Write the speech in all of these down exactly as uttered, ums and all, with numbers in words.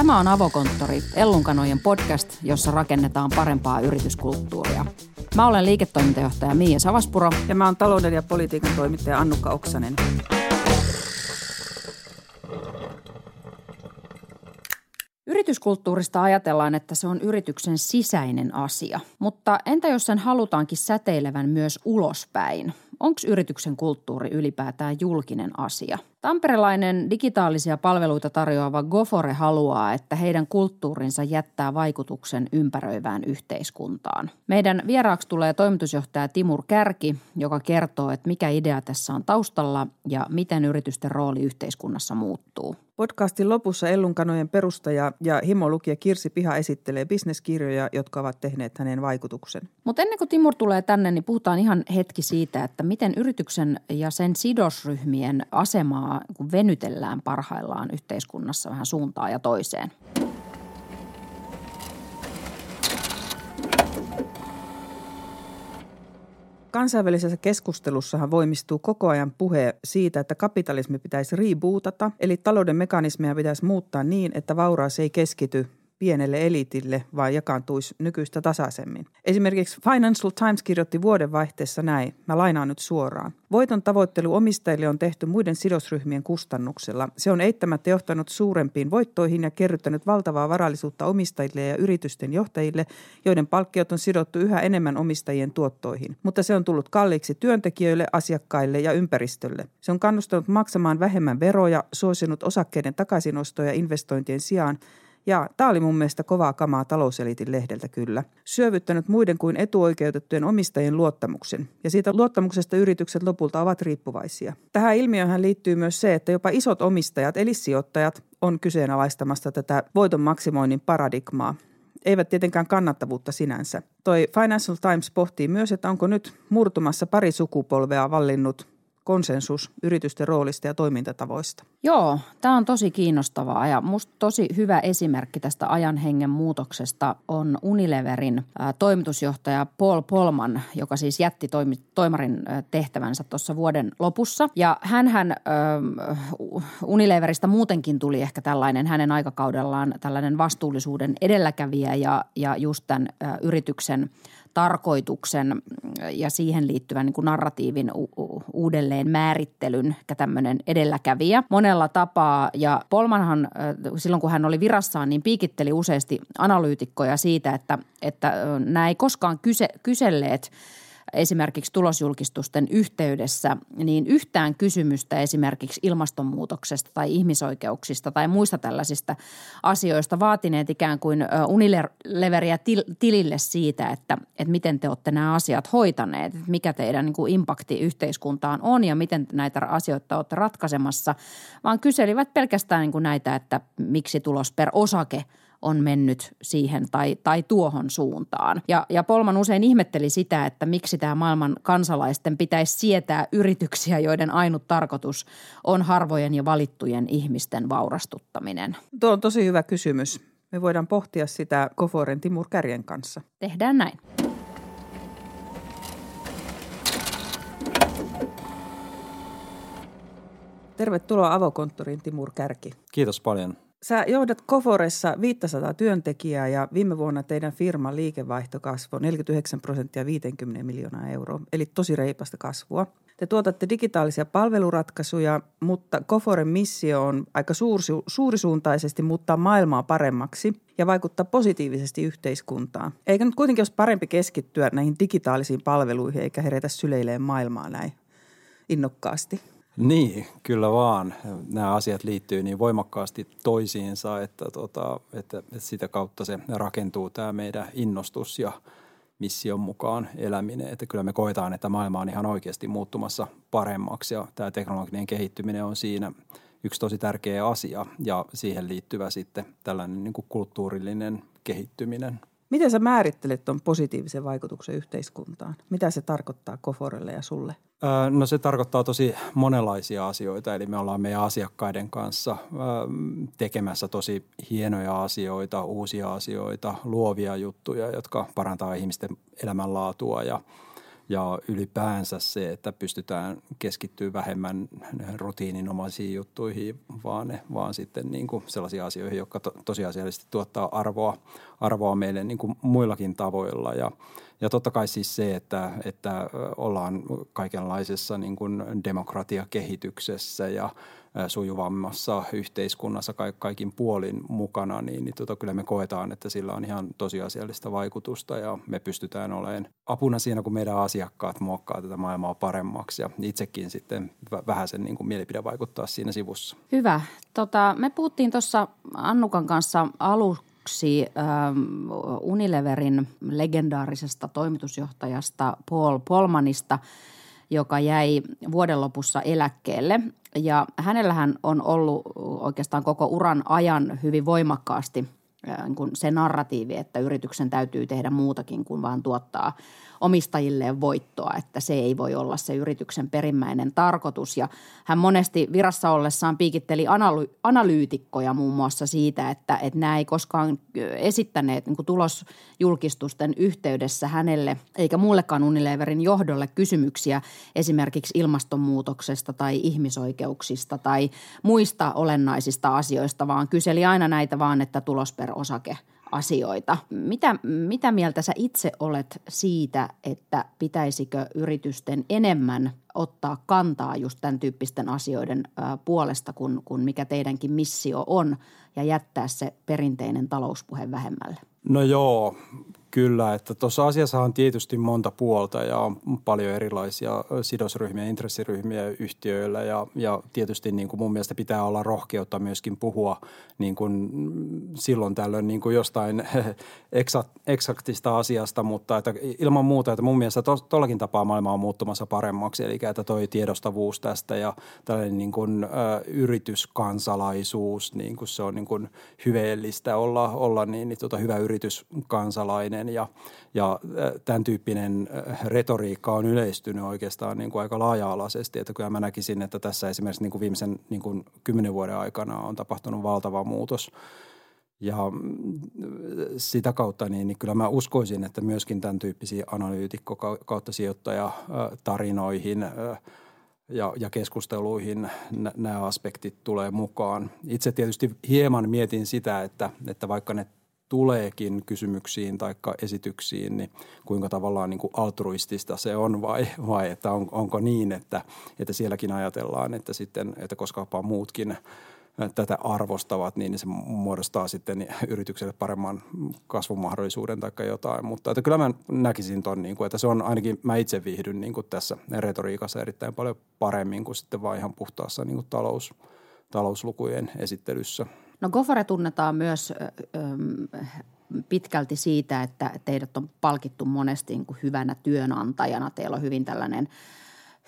Tämä on Avokonttori, Ellun kanojen podcast, jossa rakennetaan parempaa yrityskulttuuria. Mä olen liiketoimintajohtaja Miia Savaspuro. Ja mä olen talouden ja politiikan toimittaja Annukka Oksanen. Yrityskulttuurista ajatellaan, että se on yrityksen sisäinen asia, mutta entä jos sen halutaankin säteilevän myös ulospäin? Onko yrityksen kulttuuri ylipäätään julkinen asia? Tamperelainen digitaalisia palveluita tarjoava Gofore haluaa, että heidän kulttuurinsa jättää vaikutuksen ympäröivään yhteiskuntaan. Meidän vieraaksi tulee toimitusjohtaja Timur Kärki, joka kertoo, että mikä idea tässä on taustalla ja miten yritysten rooli yhteiskunnassa muuttuu. Podcastin lopussa Ellun kanojen perustaja ja himolukija Kirsi Piha esittelee bisneskirjoja, jotka ovat tehneet hänen vaikutuksen. Mutta ennen kuin Timur tulee tänne, niin puhutaan ihan hetki siitä, että miten yrityksen ja sen sidosryhmien asemaa kun venytellään parhaillaan yhteiskunnassa vähän suuntaan ja toiseen. Kansainvälisessä keskustelussahan voimistuu koko ajan puhe siitä, että kapitalismi pitäisi rebootata, eli talouden mekanismeja pitäisi muuttaa niin, että vauraus ei keskity pienelle eliitille, vaan jakaantuisi nykyistä tasaisemmin. Esimerkiksi Financial Times kirjoitti vuodenvaihteessa näin, mä lainaan nyt suoraan. Voiton tavoittelu omistajille on tehty muiden sidosryhmien kustannuksella. Se on eittämättä johtanut suurempiin voittoihin ja kerryttänyt valtavaa varallisuutta omistajille ja yritysten johtajille, joiden palkkiot on sidottu yhä enemmän omistajien tuottoihin. Mutta se on tullut kalliiksi työntekijöille, asiakkaille ja ympäristölle. Se on kannustanut maksamaan vähemmän veroja, suosinut osakkeiden takaisinostoja investointien sijaan. Ja tämä oli mun mielestä kovaa kamaa talouseliitin lehdeltä kyllä. Syövyttänyt muiden kuin etuoikeutettujen omistajien luottamuksen. Ja siitä luottamuksesta yritykset lopulta ovat riippuvaisia. Tähän ilmiöhän liittyy myös se, että jopa isot omistajat eli sijoittajat on kyseenalaistamassa tätä voiton maksimoinnin paradigmaa. Eivät tietenkään kannattavuutta sinänsä. Toi Financial Times pohtii myös, että onko nyt murtumassa pari sukupolvea vallinnut konsensus yritysten roolista ja toimintatavoista. Joo, tämä on tosi kiinnostavaa ja musta tosi hyvä esimerkki tästä ajan hengen muutoksesta on Unileverin ä, toimitusjohtaja Paul Polman, joka siis jätti toimi, toimarin ä, tehtävänsä tuossa vuoden lopussa. Ja hänhän ä, Unileveristä muutenkin tuli ehkä tällainen hänen aikakaudellaan tällainen vastuullisuuden edelläkävijä ja, ja just tämän ä, yrityksen tarkoituksen ja siihen liittyvän niin kuin narratiivin u- u- uudelleen määrittelyn, tämmöinen edelläkävijä monella tapaa. Ja Polmanhan silloin, kun hän oli virassaan, niin piikitteli useasti analyytikkoja siitä, että, että nämä ei koskaan kyse, kyselleet esimerkiksi tulosjulkistusten yhteydessä, niin yhtään kysymystä esimerkiksi ilmastonmuutoksesta tai ihmisoikeuksista tai muista tällaisista asioista vaatineet ikään kuin Unileveriä tilille siitä, että, että miten te olette nämä asiat hoitaneet, että mikä teidän niin kuin impakti yhteiskuntaan on ja miten näitä asioita olette ratkaisemassa, vaan kyselivät pelkästään niin kuin näitä, että miksi tulos per osake on mennyt siihen tai, tai tuohon suuntaan. Ja, ja Polman usein ihmetteli sitä, että miksi tämä maailman kansalaisten pitäisi sietää yrityksiä, joiden ainut tarkoitus on harvojen ja valittujen ihmisten vaurastuttaminen. Tuo on tosi hyvä kysymys. Me voidaan pohtia sitä Goforen Timur Kärjen kanssa. Tehdään näin. Tervetuloa Avokonttoriin, Timur Kärki. Kiitos paljon. Sä johdat Goforessa viisisataa työntekijää ja viime vuonna teidän firman liikevaihto kasvoi neljäkymmentäyhdeksän prosenttia viisikymmentä miljoonaa euroa, eli tosi reipasta kasvua. Te tuotatte digitaalisia palveluratkaisuja, mutta Goforen missio on aika suursu- suurisuuntaisesti muuttaa maailmaa paremmaksi ja vaikuttaa positiivisesti yhteiskuntaan. Eikö nyt kuitenkin olisi parempi keskittyä näihin digitaalisiin palveluihin eikä herätä syleileen maailmaa näin innokkaasti? Niin, kyllä vaan. Nämä asiat liittyy niin voimakkaasti toisiinsa, että, tota, että, että sitä kautta se rakentuu tämä meidän innostus ja mission mukaan eläminen. Että kyllä me koetaan, että maailma on ihan oikeasti muuttumassa paremmaksi ja tämä teknologinen kehittyminen on siinä yksi tosi tärkeä asia ja siihen liittyvä sitten tällainen niin kuin kulttuurillinen kehittyminen. Miten sä määrittelet tuon positiivisen vaikutuksen yhteiskuntaan? Mitä se tarkoittaa Goforelle ja sulle? No se tarkoittaa tosi monenlaisia asioita, eli me ollaan meidän asiakkaiden kanssa tekemässä tosi hienoja asioita, uusia asioita, luovia juttuja, jotka parantaa ihmisten elämänlaatua ja, ja ylipäänsä se, että pystytään keskittyä vähemmän rutiininomaisiin juttuihin, vaan, ne, vaan sitten niin kuin sellaisiin asioihin, jotka to, tosiasiallisesti tuottaa arvoa, arvoa meille niin kuin muillakin tavoilla. Ja, ja totta kai siis se, että, että ollaan kaikenlaisessa niin kuin demokratiakehityksessä ja sujuvammassa yhteiskunnassa kaikin puolin mukana, niin, niin tota, kyllä me koetaan, että sillä on ihan tosiasiallista vaikutusta ja me pystytään olemaan apuna siinä, kun meidän asiakkaat muokkaa tätä maailmaa paremmaksi ja itsekin sitten vähän sen niin kuin mielipide vaikuttaa siinä sivussa. Hyvä. Tota, me puhuttiin tuossa Annukan kanssa aluksi äh, Unileverin legendaarisesta toimitusjohtajasta Paul Polmanista, joka jäi vuoden lopussa eläkkeelle. Ja hänellähän on ollut oikeastaan koko uran ajan hyvin voimakkaasti se narratiivi, että yrityksen täytyy tehdä muutakin kuin vaan tuottaa omistajilleen voittoa, että se ei voi olla se yrityksen perimmäinen tarkoitus. Ja hän monesti virassa ollessaan piikitteli analy- analyytikkoja muun muassa siitä, että, että nämä ei koskaan esittäneet niin kuin tulosjulkistusten yhteydessä hänelle eikä muullekaan Unileverin johdolle kysymyksiä esimerkiksi ilmastonmuutoksesta tai ihmisoikeuksista tai muista olennaisista asioista, vaan kyseli aina näitä vaan, että tulos per osake – asioita. Mitä, mitä mieltä sä itse olet siitä, että pitäisikö yritysten enemmän ottaa kantaa just tämän tyyppisten asioiden puolesta, kun, kun mikä teidänkin missio on ja jättää se perinteinen talouspuhe vähemmälle? No joo, kyllä. Että tuossa asiassa on tietysti monta puolta ja on paljon erilaisia sidosryhmiä, intressiryhmiä yhtiöillä ja, ja tietysti niin kuin mun mielestä pitää olla rohkeutta myöskin puhua niin kuin silloin tällöin niin kuin jostain eksaktista asiasta, mutta että ilman muuta, että mun mielestä to, tollakin tapaa maailma on muuttumassa paremmaksi, eli että toi tiedostavuus tästä ja tällainen niin kuin ä, yrityskansalaisuus, niin kuin se on niin kuin hyveellistä olla, olla niin, niin tota, hyvä yrityskansalainen. Ja, ja tämän tyyppinen retoriikka on yleistynyt oikeastaan niin kuin aika laaja-alaisesti, että kyllä mä näkisin, että tässä esimerkiksi niin kuin viimeisen niin kuin kymmenen vuoden aikana on tapahtunut valtava muutos. Ja sitä kautta niin, niin kyllä mä uskoisin, että myöskin tämän tyyppisiin analyytikko- kautta sijoittajatarinoihin ja, ja keskusteluihin nä- nämä aspektit tulee mukaan. Itse tietysti hieman mietin sitä, että, että vaikka ne tuleekin kysymyksiin tai esityksiin, niin kuinka tavallaan niin kuin altruistista se on vai, vai että on, onko niin, että, että sielläkin ajatellaan, että sitten, että koskaapa muutkin tätä arvostavat, niin se muodostaa sitten yritykselle paremman kasvumahdollisuuden tai jotain. Mutta että kyllä mä näkisin ton, niin kuin, että se on ainakin, mä itse viihdyn niin kuin tässä retoriikassa erittäin paljon paremmin kuin sitten vaan ihan puhtaassa niin kuin talous, talouslukujen esittelyssä. No Gofore tunnetaan myös ö, ö, pitkälti siitä, että teidät on palkittu monesti niin kuin hyvänä työnantajana. Teillä on hyvin tällainen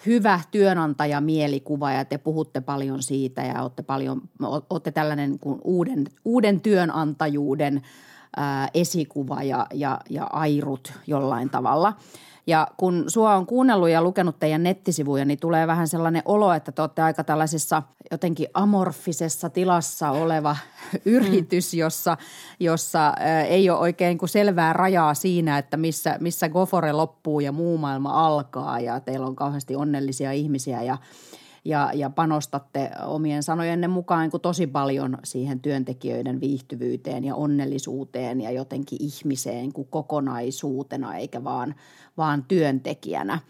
hyvä työnantajamielikuva ja te puhutte paljon siitä ja olette, paljon, olette tällainen niin kuin uuden, uuden työnantajuuden ö, esikuva ja, ja, ja airut jollain tavalla. Ja kun sua on kuunnellut ja lukenut teidän nettisivuja, niin tulee vähän sellainen olo, että te olette aika tällaisessa jotenkin amorfisessa tilassa oleva yritys, jossa, jossa ei ole oikein kuin selvää rajaa siinä, että missä, missä Gofore loppuu ja muu maailma alkaa ja teillä on kauheasti onnellisia ihmisiä ja, ja, ja panostatte omien sanojenne mukaan kuin tosi paljon siihen työntekijöiden viihtyvyyteen ja onnellisuuteen ja jotenkin ihmiseen kuin kokonaisuutena eikä vaan, vaan työntekijänä.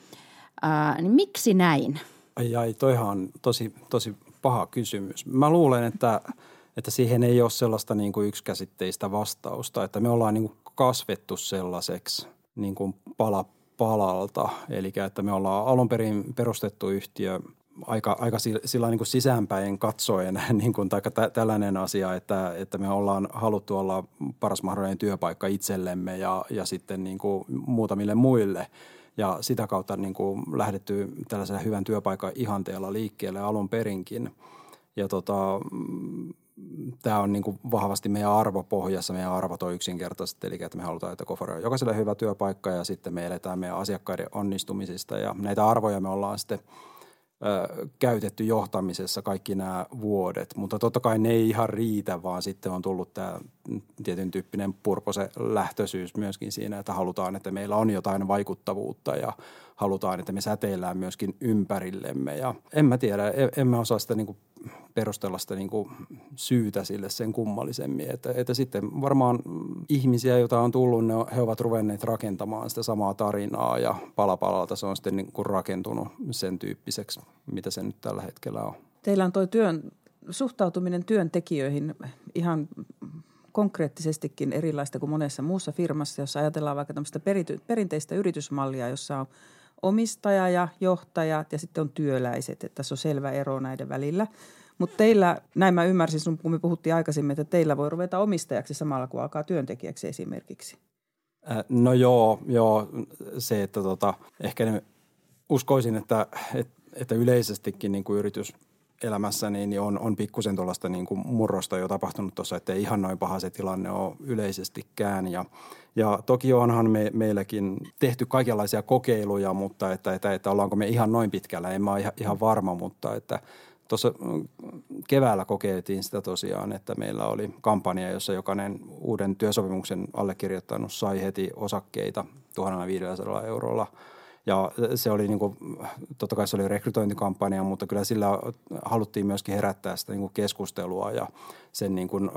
Ää, niin miksi näin? Ai ai, toihan on tosi, tosi paha kysymys. Mä luulen, että, että siihen ei ole sellaista niin kuin yksikäsitteistä vastausta, että me ollaan niin kuin kasvettu sellaiseksi niin kuin pala palalta, eli että me ollaan alun perin perustettu yhtiö – Aika, aika sillä niin kuin sisäänpäin katsoen niin kuin, tai tä, tällainen asia, että, että me ollaan haluttu olla paras mahdollinen työpaikka itsellemme ja, ja sitten niin kuin muutamille muille. Ja sitä kautta niin kuin lähdetty tällaisella hyvän työpaikan ihanteella liikkeelle alun perinkin. Ja tota, tämä on niin kuin vahvasti meidän arvopohjassa. Meidän arvot on yksinkertaisesti, eli että me halutaan, että Gofore on jokaiselle hyvä työpaikka ja sitten me eletään meidän asiakkaiden onnistumisista. Ja näitä arvoja me ollaan sitten ö, käytetty johtamisessa kaikki nämä vuodet, mutta totta kai ne ei ihan riitä, vaan sitten on tullut tämä tietyn tyyppinen purposen lähtöisyys myöskin siinä, että halutaan, että meillä on jotain vaikuttavuutta ja halutaan, että me säteillään myöskin ympärillemme ja en mä tiedä, en, en mä osaa sitä niinku perustella sitä niinku syytä sille sen kummallisemmin, että, että sitten varmaan ihmisiä, joita on tullut, ne, he ovat ruvenneet rakentamaan sitä samaa tarinaa ja palapalalta se on sitten niinku rakentunut sen tyyppiseksi, mitä se nyt tällä hetkellä on. Teillä on tuo työn, suhtautuminen työntekijöihin ihan konkreettisestikin erilaista kuin monessa muussa firmassa, jossa ajatellaan vaikka tämmöistä perity, perinteistä yritysmallia, jossa on omistaja ja johtajat ja sitten on työläiset, että se on selvä ero näiden välillä. Mutta teillä, näin mä ymmärsin sun, kun me puhuttiin aikaisemmin, että teillä voi ruveta omistajaksi samalla, kun alkaa työntekijäksi esimerkiksi. Äh, no joo, joo, se, että tota, ehkä ne, uskoisin, että, et, että yleisestikin niin kuin yritys elämässä niin on, on pikkusen tuollaista niin kuin murrosta jo tapahtunut tuossa, ettei ihan noin paha se tilanne ole yleisestikään. Ja, ja toki onhan me, meilläkin tehty kaikenlaisia kokeiluja, mutta että, että, että ollaanko me ihan noin pitkällä, en mä ole ihan, ihan varma, mutta että tuossa keväällä kokeiltiin sitä tosiaan, että meillä oli kampanja, jossa jokainen uuden työsopimuksen allekirjoittanut sai heti osakkeita tuhat viisisataa eurolla. Ja se oli niin kuin, totta kai se oli rekrytointikampanja, mutta kyllä sillä haluttiin myöskin herättää sitä niin kuin keskustelua ja sen niin kuin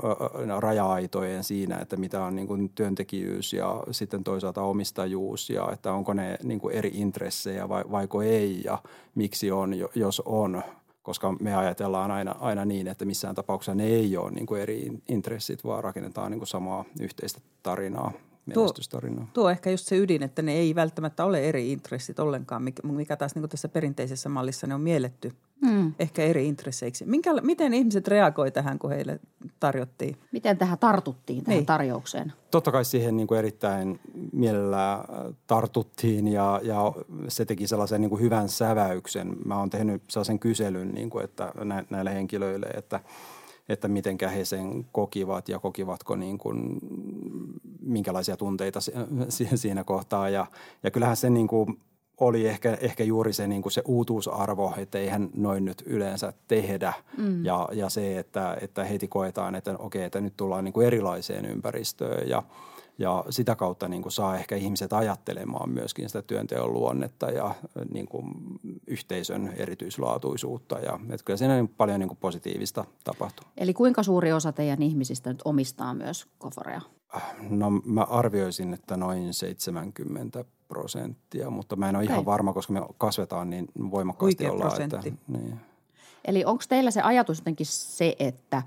raja-aitojen siinä, että mitä on niin kuin työntekijyys ja sitten toisaalta omistajuus ja että onko ne niin kuin eri intressejä vai, vaiko ei ja miksi on, jos on. Koska me ajatellaan aina, aina niin, että missään tapauksessa ne ei ole niin kuin eri intressit, vaan rakennetaan niin kuin samaa yhteistä tarinaa. Tuo, tuo ehkä just se ydin, että ne ei välttämättä ole eri intressit ollenkaan, mikä taas niin kuin tässä perinteisessä mallissa ne on mielletty mm. ehkä eri intresseiksi. Minkä, miten ihmiset reagoi tähän, kun heille tarjottiin? Miten tähän tartuttiin, tähän niin. tarjoukseen? Totta kai siihen niin kuin erittäin mielellään tartuttiin ja, ja se teki sellaisen niin kuin hyvän säväyksen. Mä oon tehnyt sellaisen kyselyn niin kuin, että nä, näille henkilöille, että että mitenkä he sen kokivat ja kokivatko niin kuin minkälaisia tunteita siinä kohtaa. Ja, ja kyllähän se niin kuin oli ehkä, ehkä juuri se, niin kuin se uutuusarvo, että eihän noin nyt yleensä tehdä. Mm. Ja, ja se, että, että heti koetaan, että okei, että nyt tullaan niin kuin erilaiseen ympäristöön ja, ja sitä kautta niin kuin saa ehkä ihmiset ajattelemaan myöskin sitä työnteon luonnetta ja niin kuin yhteisön erityislaatuisuutta. Ja, että kyllä siinä on paljon niin kuin positiivista tapahtuu. Eli kuinka suuri osa teidän ihmisistä nyt omistaa myös Goforea? No mä arvioisin, että noin seitsemänkymmentä prosenttia, mutta mä en ole Ei. ihan varma, koska me kasvetaan niin voimakkaasti. Oikea ollaan. Että, niin. Eli onko teillä se ajatus jotenkin se, että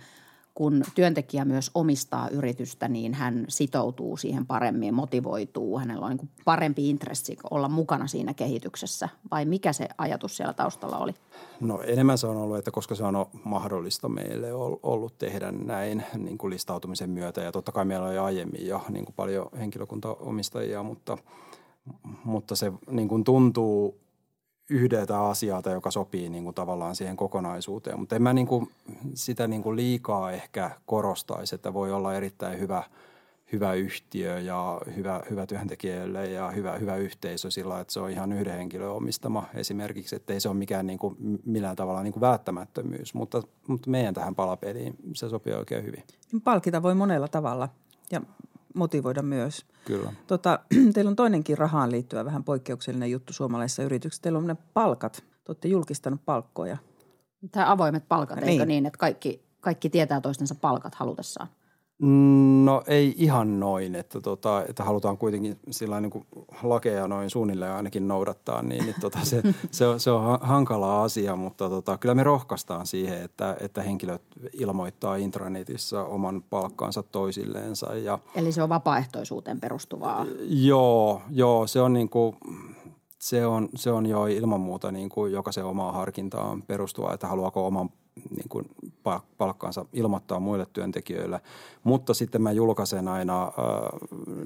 kun työntekijä myös omistaa yritystä, niin hän sitoutuu siihen paremmin, motivoituu, hänellä on niin kuin parempi intressi olla mukana siinä kehityksessä, vai mikä se ajatus siellä taustalla oli? No enemmän se on ollut, että koska se on mahdollista meille ollut tehdä näin niin kuin listautumisen myötä, ja totta kai meillä on jo aiemmin jo niin kuin paljon henkilökuntaomistajia, mutta, mutta se niin kuin tuntuu yhdeltä asialta, joka sopii niin kuin tavallaan siihen kokonaisuuteen, mutta en mä niin kuin sitä niin kuin liikaa ehkä korostaisi, että voi olla erittäin hyvä, hyvä yhtiö ja hyvä, hyvä työntekijälle ja hyvä, hyvä yhteisö sillä, että se on ihan yhden henkilön omistama esimerkiksi, että ei se ole mikään niin kuin millään tavalla niin kuin välttämättömyys, mutta, mutta meidän tähän palapeliin se sopii oikein hyvin. Palkita voi monella tavalla ja motivoida myös. Kyllä. Tota, teillä on toinenkin rahaan liittyvä vähän poikkeuksellinen juttu suomalaisessa yrityksessä. Teillä on ne palkat. Te olette julkistanut palkkoja. Tämä avoimet palkat, niin. eikö niin, että kaikki, kaikki tietää toistensa palkat halutessaan? No ei ihan noin, että, tota, että halutaan kuitenkin sillä niin kuin lakeja noin suunnilleen ainakin noudattaa, niin, niin tota, se, se, on, se on hankala asia, mutta tota, kyllä me rohkaistaan siihen, että, että henkilöt ilmoittaa intranetissä oman palkkaansa toisilleensa. Ja, eli se on vapaaehtoisuuteen perustuvaa? Joo, joo se on niin kuin, se on, se on jo ilman muuta niin kuin jokaisen omaan harkintaan perustuvaa, että haluaako oman niin kuin palkkaansa ilmoittaa muille työntekijöille, mutta sitten mä julkaisen aina äh,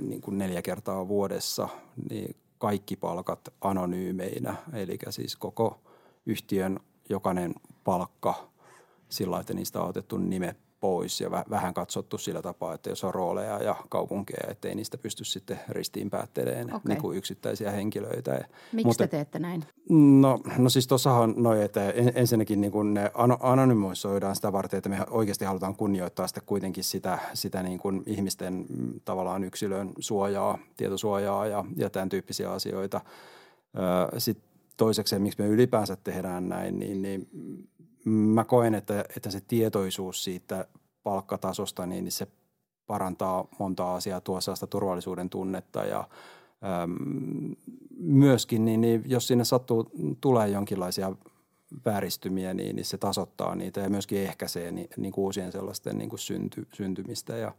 niin kuin neljä kertaa vuodessa niin kaikki palkat anonyymeinä, eli siis koko yhtiön jokainen palkka sillä, että niistä on otettu nime pois ja vähän katsottu sillä tapaa, että jos on rooleja ja kaupunkeja, ettei niistä pysty sitten ristiinpäättelemään okay. niin kuin yksittäisiä henkilöitä. Miksi Mutta, te teette näin? No, no siis tuossahan noi, että ensinnäkin niin kuin ne anonymisoidaan sitä varten, että me oikeasti halutaan kunnioittaa sitten kuitenkin sitä, sitä niin kuin ihmisten tavallaan yksilön suojaa, tietosuojaa ja, ja tämän tyyppisiä asioita. Sitten toisekseen, miksi me ylipäänsä tehdään näin, niin, niin mä koen, että, että se tietoisuus siitä palkkatasosta, niin se parantaa monta asiaa, tuo sellaista turvallisuuden tunnetta ja äm, myöskin, niin, niin jos sinne sattuu, tulee jonkinlaisia vääristymiä, niin, niin se tasoittaa niitä ja myöskin ehkäisee niin, niin kuin uusien sellaisten niin kuin synty, syntymistä ja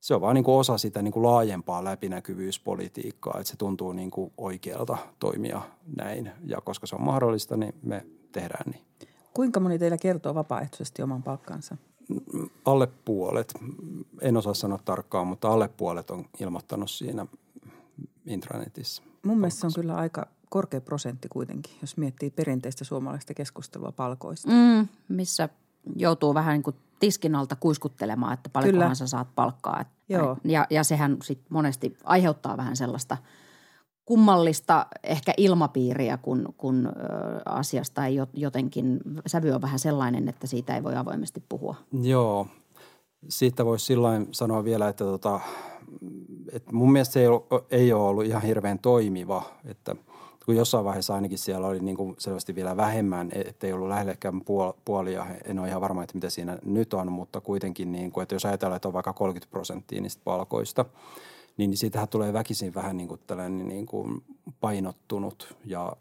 se on vaan niin kuin osa sitä niin kuin laajempaa läpinäkyvyyspolitiikkaa, että se tuntuu niin kuin oikealta toimia näin ja koska se on mahdollista, niin me tehdään niin. Kuinka moni teillä kertoo vapaaehtoisesti oman palkkansa? Alle puolet. En osaa sanoa tarkkaan, mutta alle puolet on ilmoittanut siinä intranetissä. Mun palkkansa. Mielestä se on kyllä aika korkea prosentti kuitenkin, jos miettii perinteistä suomalaista keskustelua palkoista. Mm, missä joutuu vähän niin kuin tiskin alta kuiskuttelemaan, että paljonkohan sä saat palkkaa. Joo. Ja, ja sehän sit monesti aiheuttaa vähän sellaista kummallista ehkä ilmapiiriä, kun, kun asiasta ei jotenkin, sävy on vähän sellainen, että siitä ei voi avoimesti puhua. Joo, siitä voisi sillain sanoa vielä, että, tota, että mun mielestä se ei ole, ei ole ollut ihan hirveän toimiva, että kun jossain vaiheessa ainakin siellä oli niin kuin selvästi vielä vähemmän, ettei ollut lähellekään puolia. En ole ihan varma, että mitä siinä nyt on, mutta kuitenkin, niin kuin, että jos ajatellaan, että on vaikka kolmekymmentä prosenttia niistä palkoista, niin siitähän tulee väkisin vähän niin kuin tällainen niin kuin painottunut ja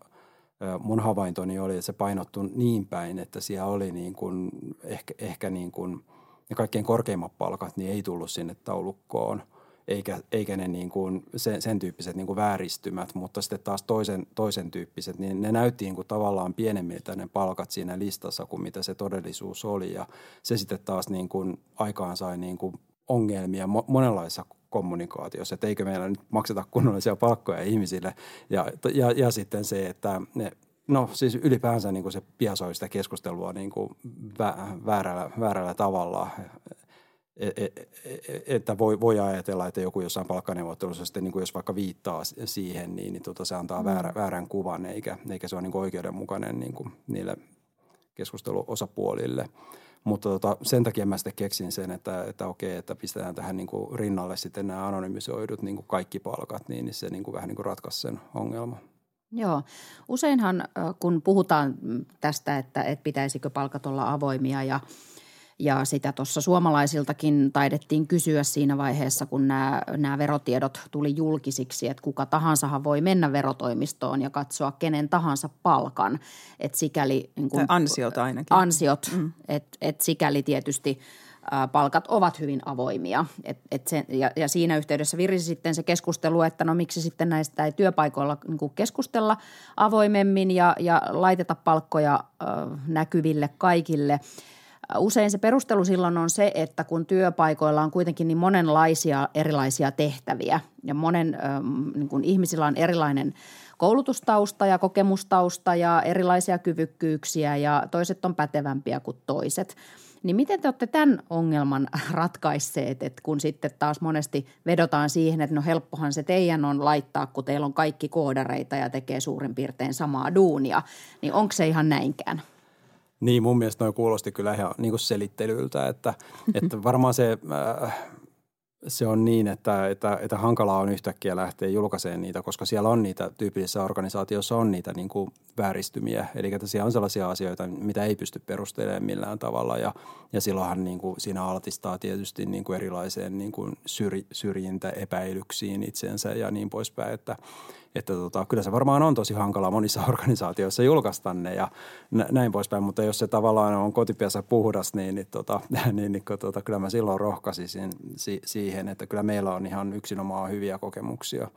mun havaintoni oli, että se painottui niin päin, että siellä oli niin kuin ehkä, ehkä niin kuin ne kaikkein korkeimmat palkat niin ei tullut sinne taulukkoon. Eikä, eikä ne niin kuin sen, sen tyyppiset niin kuin vääristymät, mutta sitten taas toisen, toisen tyyppiset, niin ne näytti niin kuin tavallaan pienemmiltä ne palkat siinä listassa kuin mitä se todellisuus oli. Ja se sitten taas niin kuin aikaan sai niin kuin ongelmia monenlaisissa kommunikaatiossa, että eikö meillä nyt makseta kunnollisia palkkoja ihmisille. Ja, ja, ja sitten se, että ne, no siis ylipäänsä niin kuin se piasoi sitä keskustelua niin kuin väärällä, väärällä tavalla – että voi, voi ajatella, että joku jossain palkkaneuvottelussa sitten, niin kuin jos vaikka viittaa siihen, niin, niin tuota, se antaa väärä, väärän kuvan, eikä, eikä se ole niin kuin oikeudenmukainen niin kuin niille keskusteluosapuolille. Mutta tota, sen takia mä sitten keksin sen, että, että okei, että pistetään tähän niin kuin rinnalle sitten nämä anonymisoidut niin kuin kaikki palkat, niin se niin kuin vähän niin kuin ratkaisi sen ongelman. Joo. Useinhan kun puhutaan tästä, että, että pitäisikö palkat olla avoimia ja Ja sitä tuossa suomalaisiltakin taidettiin kysyä siinä vaiheessa, kun nämä, nämä verotiedot tuli julkisiksi, että kuka tahansahan voi mennä verotoimistoon ja katsoa kenen tahansa palkan. Että sikäli niin kuin, ansiot ainakin. Ansiot, mm. että et sikäli tietysti ä, palkat ovat hyvin avoimia. Et, et sen, ja, ja siinä yhteydessä virisi sitten se keskustelu, että no miksi sitten näistä ei työpaikoilla niin kuin keskustella avoimemmin ja, ja laiteta palkkoja ä, näkyville kaikille. Usein se perustelu silloin on se, että kun työpaikoilla on kuitenkin niin monenlaisia erilaisia tehtäviä ja monen niin kuin ihmisillä on erilainen koulutustausta ja kokemustausta ja erilaisia kyvykkyyksiä ja toiset on pätevämpiä kuin toiset. Niin miten te olette tämän ongelman ratkaisseet, että kun sitten taas monesti vedotaan siihen, että no helppohan se teidän on laittaa, kun teillä on kaikki koodareita ja tekee suurin piirtein samaa duunia, niin onko se ihan näinkään? Niin, mun mielestä noi kuulosti kyllä ihan niin kuin selittelyltä, että, että varmaan se, äh, se on niin, että, että, että hankalaa on yhtäkkiä lähteä julkaiseen niitä, koska siellä on niitä, tyypillisissä organisaatioissa on niitä niin kuin vääristymiä. Eli että siellä on sellaisia asioita, mitä ei pysty perustelemaan millään tavalla ja, ja silloinhan niin kuin siinä altistaa tietysti niin kuin erilaiseen niin kuin syr, syrjintä, epäilyksiin itsensä ja niin poispäin, että Että tota, kyllä se varmaan on tosi hankalaa monissa organisaatioissa julkaista ne ja näin poispäin, mutta jos se tavallaan on kotipiassa puhdas, niin, niin, tota, niin, niin tota, kyllä mä silloin rohkaisin si- siihen, että kyllä meillä on ihan yksinomaan hyviä kokemuksia.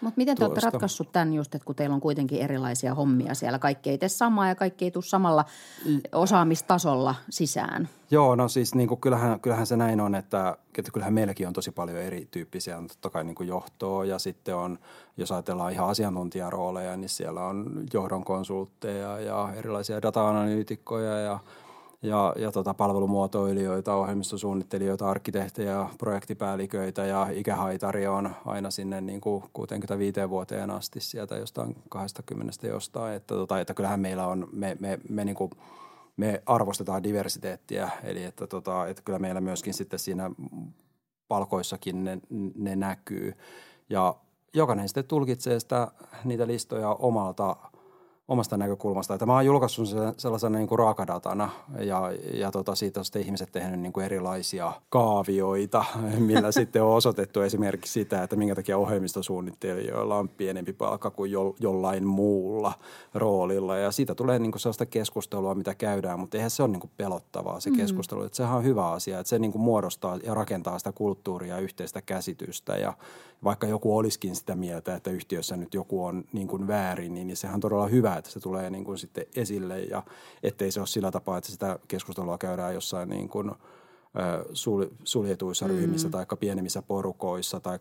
Mutta miten te olette ratkaissut tämän just, että kun teillä on kuitenkin erilaisia hommia siellä, kaikki ei tee samaa ja kaikki ei tule samalla osaamistasolla sisään? Joo, no siis niin kuin kyllähän, kyllähän se näin on, että, että kyllähän meilläkin on tosi paljon erityyppisiä, on totta kai niin kuin johtoa ja sitten on, jos ajatellaan ihan asiantuntijarooleja, niin siellä on johdon konsultteja ja erilaisia data-analyytikkoja ja ja, ja tota palvelumuotoilijoita, ohjelmistosuunnittelijoita, arkkitehtejä, projektipäälliköitä ja ikähaitari on aina sinne niin kuin kuuteenkymmeneenviiteen vuoteen asti sieltä jostain kaksikymmentä jostain. Että, tota, että kyllähän meillä on, me, me, me, niin kuin, me arvostetaan diversiteettiä, eli että, tota, että kyllä meillä myöskin sitten siinä palkoissakin ne, ne näkyy ja jokainen sitten tulkitsee sitä, niitä listoja omalta omasta näkökulmasta. Tämä on julkaissut sellaisena niin kuin raakadatana ja, ja tota, siitä on sitten ihmiset tehnyt niin kuin erilaisia kaavioita, millä sitten on osoitettu esimerkiksi sitä, että minkä takia ohjelmistosuunnittelijoilla on pienempi palkka kuin jo, jollain muulla roolilla. Ja siitä tulee niin kuin sellaista keskustelua, mitä käydään, mutta eihän se ole niin kuin pelottavaa se keskustelu. Mm-hmm. Että sehän on hyvä asia, että se niin kuin muodostaa ja rakentaa sitä kulttuuria ja yhteistä käsitystä ja vaikka joku olisikin sitä mieltä, että yhtiössä nyt joku on niin kuin väärin, niin sehän on todella hyvä, että se tulee niin kuin sitten esille ja ettei se ole sillä tapaa, että sitä keskustelua käydään jossain niin kuin suljetuissa mm. ryhmissä tai pienemmissä porukoissa tai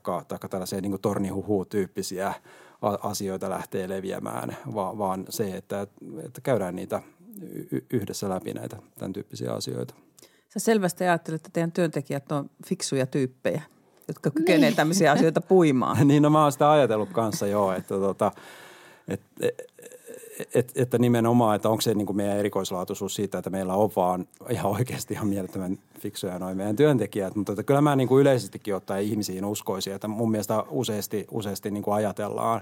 tällaisia niin kuin tornihuhu-tyyppisiä asioita lähtee leviämään, vaan se, että, että käydään niitä yhdessä läpi näitä tämän tyyppisiä asioita. Sä selvästi ajattelet, että teidän työntekijät on fiksuja tyyppejä, jotka kykenevät niin tämmöisiä asioita puimaan. Niin, no mä oon sitä ajatellut kanssa joo, että tota, et, et, et, että nimenomaan, että onko se niin kuin meidän erikoislaatuisuus siitä, että meillä on vaan ihan oikeasti ihan mielettömän fiksuja noin meidän työntekijät, mutta että kyllä mä niin kuin yleisestikin ottaen ihmisiin uskoisin, että mun mielestä useasti, useasti niin kuin ajatellaan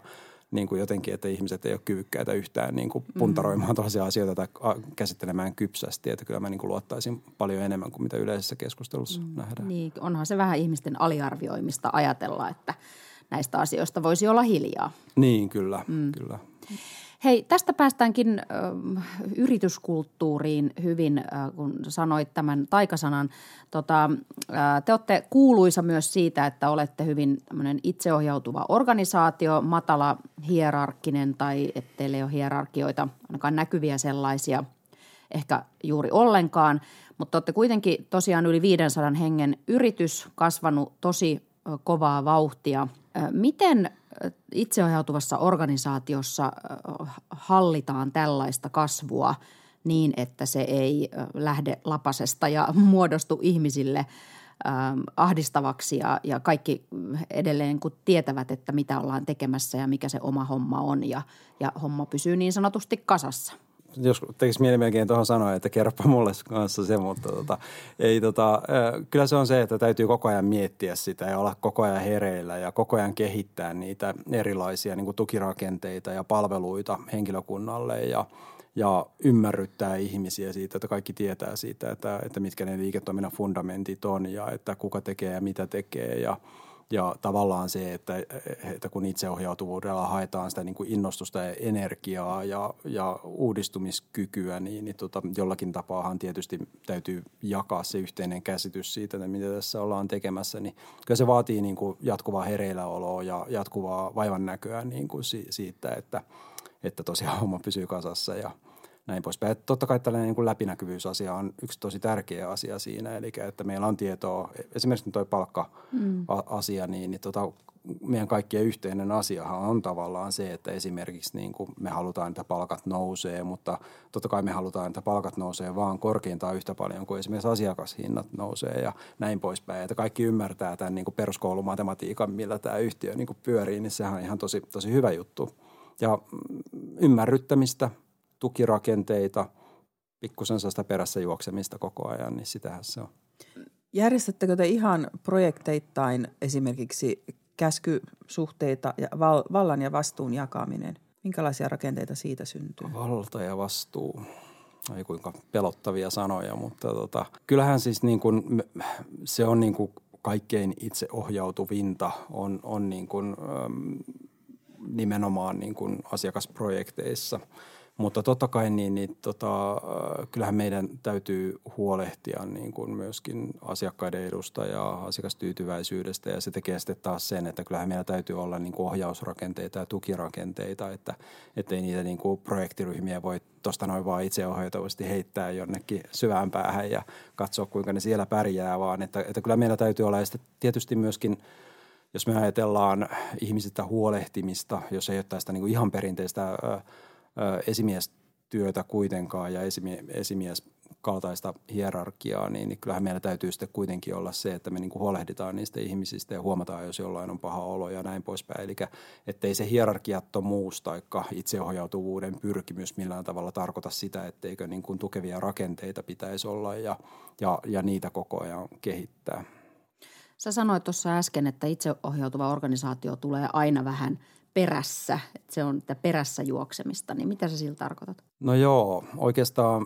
niin kuin jotenkin, että ihmiset ei ole kyvykkäitä yhtään niin kuin puntaroimaan toisia asioita tai käsittelemään kypsästi. Että kyllä mä niin kuin luottaisin paljon enemmän kuin mitä yleisessä keskustelussa mm. nähdään. Niin, onhan se vähän ihmisten aliarvioimista ajatella, että näistä asioista voisi olla hiljaa. Niin, kyllä, mm. kyllä. Hei, tästä päästäänkin äh, yrityskulttuuriin hyvin, äh, kun sanoit tämän taikasanan. Tota, äh, te olette kuuluisa myös siitä, että olette hyvin itseohjautuva organisaatio, matala hierarkkinen tai että teillä ei ole hierarkioita, ainakaan näkyviä sellaisia ehkä juuri ollenkaan. Mutta olette kuitenkin tosiaan yli viisisataa hengen yritys kasvanut tosi äh, kovaa vauhtia. Äh, miten itseohjautuvassa organisaatiossa hallitaan tällaista kasvua niin, että se ei lähde lapasesta ja muodostu ihmisille ahdistavaksi ja, ja kaikki edelleen kun tietävät, että mitä ollaan tekemässä ja mikä se oma homma on ja, ja homma pysyy niin sanotusti kasassa. Jos tekisi mieli melkein tuohon sanoa, että kerropa mulle kanssa se, mutta tota, ei, tota, kyllä se on se, että täytyy koko ajan miettiä sitä ja olla koko ajan hereillä ja koko ajan kehittää niitä erilaisia niin kuin tukirakenteita ja palveluita henkilökunnalle ja, ja ymmärryttää ihmisiä siitä, että kaikki tietää siitä, että, että mitkä ne liiketoiminnan fundamentit on ja että kuka tekee ja mitä tekee ja Ja tavallaan se, että, että kun itseohjautuvuudella haetaan sitä niin kuin innostusta ja energiaa ja, ja uudistumiskykyä, niin, niin tota, jollakin tapaahan tietysti täytyy jakaa se yhteinen käsitys siitä, että mitä tässä ollaan tekemässä. Niin, kyllä se vaatii niin kuin jatkuvaa hereilläoloa ja jatkuvaa vaivannäköä niin kuin si, siitä, että, että tosiaan homma pysyy kasassa ja näin poispäin. Että totta kai tällainen niin kuin läpinäkyvyysasia on yksi tosi tärkeä asia siinä, eli että meillä on tietoa, esimerkiksi tuo palkka-asia, mm. niin, niin tota, meidän kaikkien yhteinen asiahan on tavallaan se, että esimerkiksi niin kuin me halutaan, että palkat nousee, mutta totta kai me halutaan, että palkat nousee vaan korkeintaan yhtä paljon kuin esimerkiksi asiakashinnat nousee ja näin poispäin. Että kaikki ymmärtää tämän niin kuin peruskoulumatematiikan, millä tämä yhtiö niin kuin pyörii, niin sehän on ihan tosi, tosi hyvä juttu. Ja ymmärryttämistä, tukirakenteita, pikkusen sitä perässä juoksemista koko ajan, niin sitähän se on. Järjestättekö te ihan projekteittain esimerkiksi käskysuhteita ja val- vallan ja vastuun jakaminen? Minkälaisia rakenteita siitä syntyy? Valta ja vastuu. Ei kuinka pelottavia sanoja, mutta tota, kyllähän siis niin kuin, se on niin kuin kaikkein itseohjautuvinta on, on niin kuin, nimenomaan niin kuin asiakasprojekteissa. Mutta totta kai niin, niin tota, kyllähän meidän täytyy huolehtia niin kuin myöskin asiakkaiden edusta ja asiakastyytyväisyydestä ja se tekee sitten taas sen, että kyllähän meillä täytyy olla niin kuin ohjausrakenteita ja tukirakenteita, että ettei niitä niin kuin projektiryhmiä voi tuosta noin vaan itseohjautuvasti heittää jonnekin syvään päähän ja katsoa kuinka ne siellä pärjää, vaan että, että kyllä meillä täytyy olla ja sitten tietysti myöskin jos me ajatellaan ihmisistä huolehtimista, jos ei ole tästä niin kuin ihan perinteistä esimiestyötä kuitenkaan ja esimie- esimies kaltaista hierarkiaa, niin kyllähän meillä täytyy sitten kuitenkin olla se, että me niin kuin huolehditaan niistä ihmisistä ja huomataan, jos jollain on paha olo ja näin poispäin. Eli ettei se hierarkiattomuus tai itseohjautuvuuden pyrkimys millään tavalla tarkoita sitä, etteikö niin kuin tukevia rakenteita pitäisi olla ja, ja, ja niitä koko ajan kehittää. Sä sanoit tuossa äsken, että itseohjautuva organisaatio tulee aina vähän perässä, että se on perässä juoksemista, niin mitä sä sillä tarkoitat? No joo, oikeastaan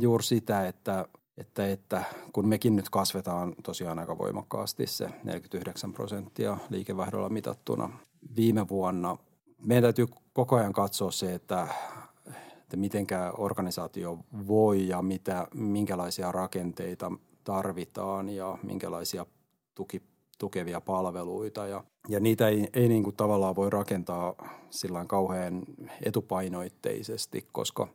juuri sitä, että, että, että kun mekin nyt kasvetaan tosiaan aika voimakkaasti se neljäkymmentäyhdeksän prosenttia liikevaihdolla mitattuna viime vuonna, meidän täytyy koko ajan katsoa se, että että mitenkä organisaatio voi ja mitä, minkälaisia rakenteita tarvitaan ja minkälaisia tuki, tukevia palveluita ja, ja niitä ei, ei niin kuin tavallaan voi rakentaa sillain kauhean etupainoitteisesti, koska,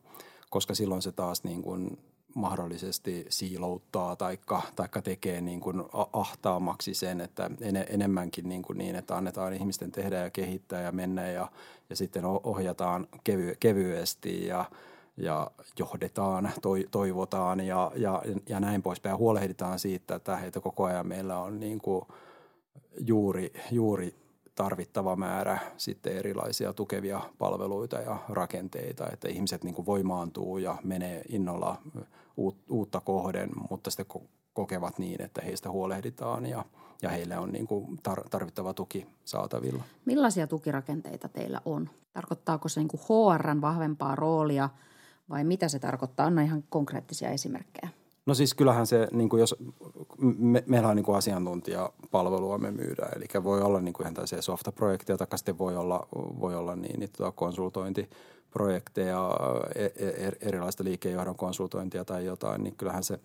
koska silloin se taas niin kuin mahdollisesti siilouttaa taikka, taikka tekee niin kuin ahtaamaksi sen, että en, enemmänkin niin, kuin niin, että annetaan ihmisten tehdä ja kehittää ja mennä ja, ja sitten ohjataan kevy, kevyesti ja ja johdetaan, toivotaan ja, ja, ja näin poispäin. Huolehditaan siitä, että, että koko ajan meillä on niin kuin juuri, juuri tarvittava määrä sitten erilaisia tukevia palveluita ja rakenteita, että ihmiset niin kuin voimaantuu ja menee innolla uutta kohden, mutta sitten kokevat niin, että heistä huolehditaan ja, ja heillä on niin kuin tarvittava tuki saatavilla. Millaisia tukirakenteita teillä on? Tarkoittaako se niin kuin H R:n vahvempaa roolia? Vai mitä se tarkoittaa? Anna ihan konkreettisia esimerkkejä. No siis kyllähän se, niin kuin jos me, meillä on niin kuin asiantuntijapalvelua me myydään, eli voi olla niin kuin ihan tällaisia softaprojekteja, tai sitten voi olla, voi olla niin, niin tuota konsultointiprojekteja, erilaista liikkeenjohdon konsultointia tai jotain, niin kyllähän se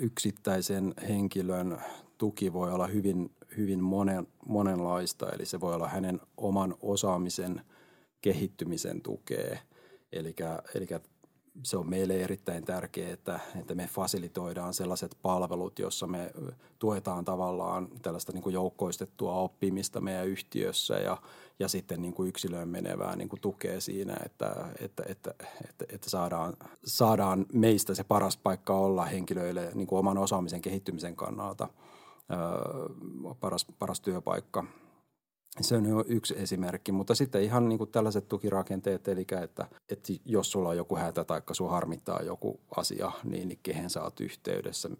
yksittäisen henkilön tuki voi olla hyvin, hyvin monen, monenlaista, eli se voi olla hänen oman osaamisen kehittymisen tukea, eli, eli se on meille erittäin tärkeää, että, että me fasilitoidaan sellaiset palvelut, jossa me tuetaan tavallaan tällaista niin kuin joukkoistettua oppimista meidän yhtiössä ja, ja sitten niin kuin yksilöön menevää niin kuin tukea siinä, että, että, että, että, että saadaan, saadaan meistä se paras paikka olla henkilöille niin kuin oman osaamisen kehittymisen kannalta öö, paras, paras työpaikka. Se on yksi esimerkki, mutta sitten ihan niin kuin tällaiset tukirakenteet, eli että, että jos sulla on joku hätä tai sun harmittaa joku asia, niin kehen sä oot yhteydessä,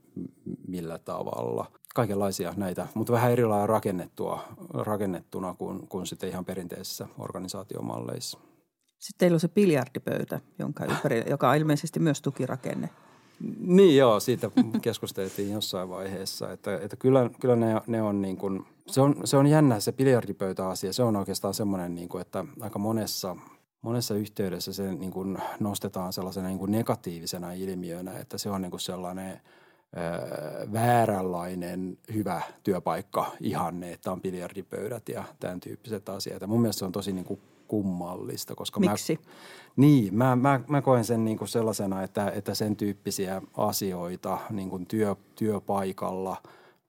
millä tavalla. Kaikenlaisia näitä, mutta vähän erilainen rakennettua, rakennettuna kuin, kuin sitten ihan perinteisissä organisaatiomalleissa. Sitten teillä on se biljardipöytä, jonka ympäri, joka on ilmeisesti myös tukirakenne. Niin joo, siitä keskusteltiin jossain vaiheessa, että, että kyllä, kyllä ne, ne on niin kuin, se on, se on jännä se biljardipöytäasia, se on oikeastaan semmoinen niin kuin, että aika monessa, monessa yhteydessä se niin kuin nostetaan sellaisena niin kuin negatiivisena ilmiönä, että se on niin kuin sellainen öö, vääränlainen hyvä työpaikka ihanne, että on biljardipöydät ja tämän tyyppiset asiat. Ja mun mielestä se on tosi niin kuin kummallista, koska Miksi? Mä, niin, mä, mä, mä koen sen niin kuin sellaisena, että, että sen tyyppisiä asioita niin kuin työ, työpaikalla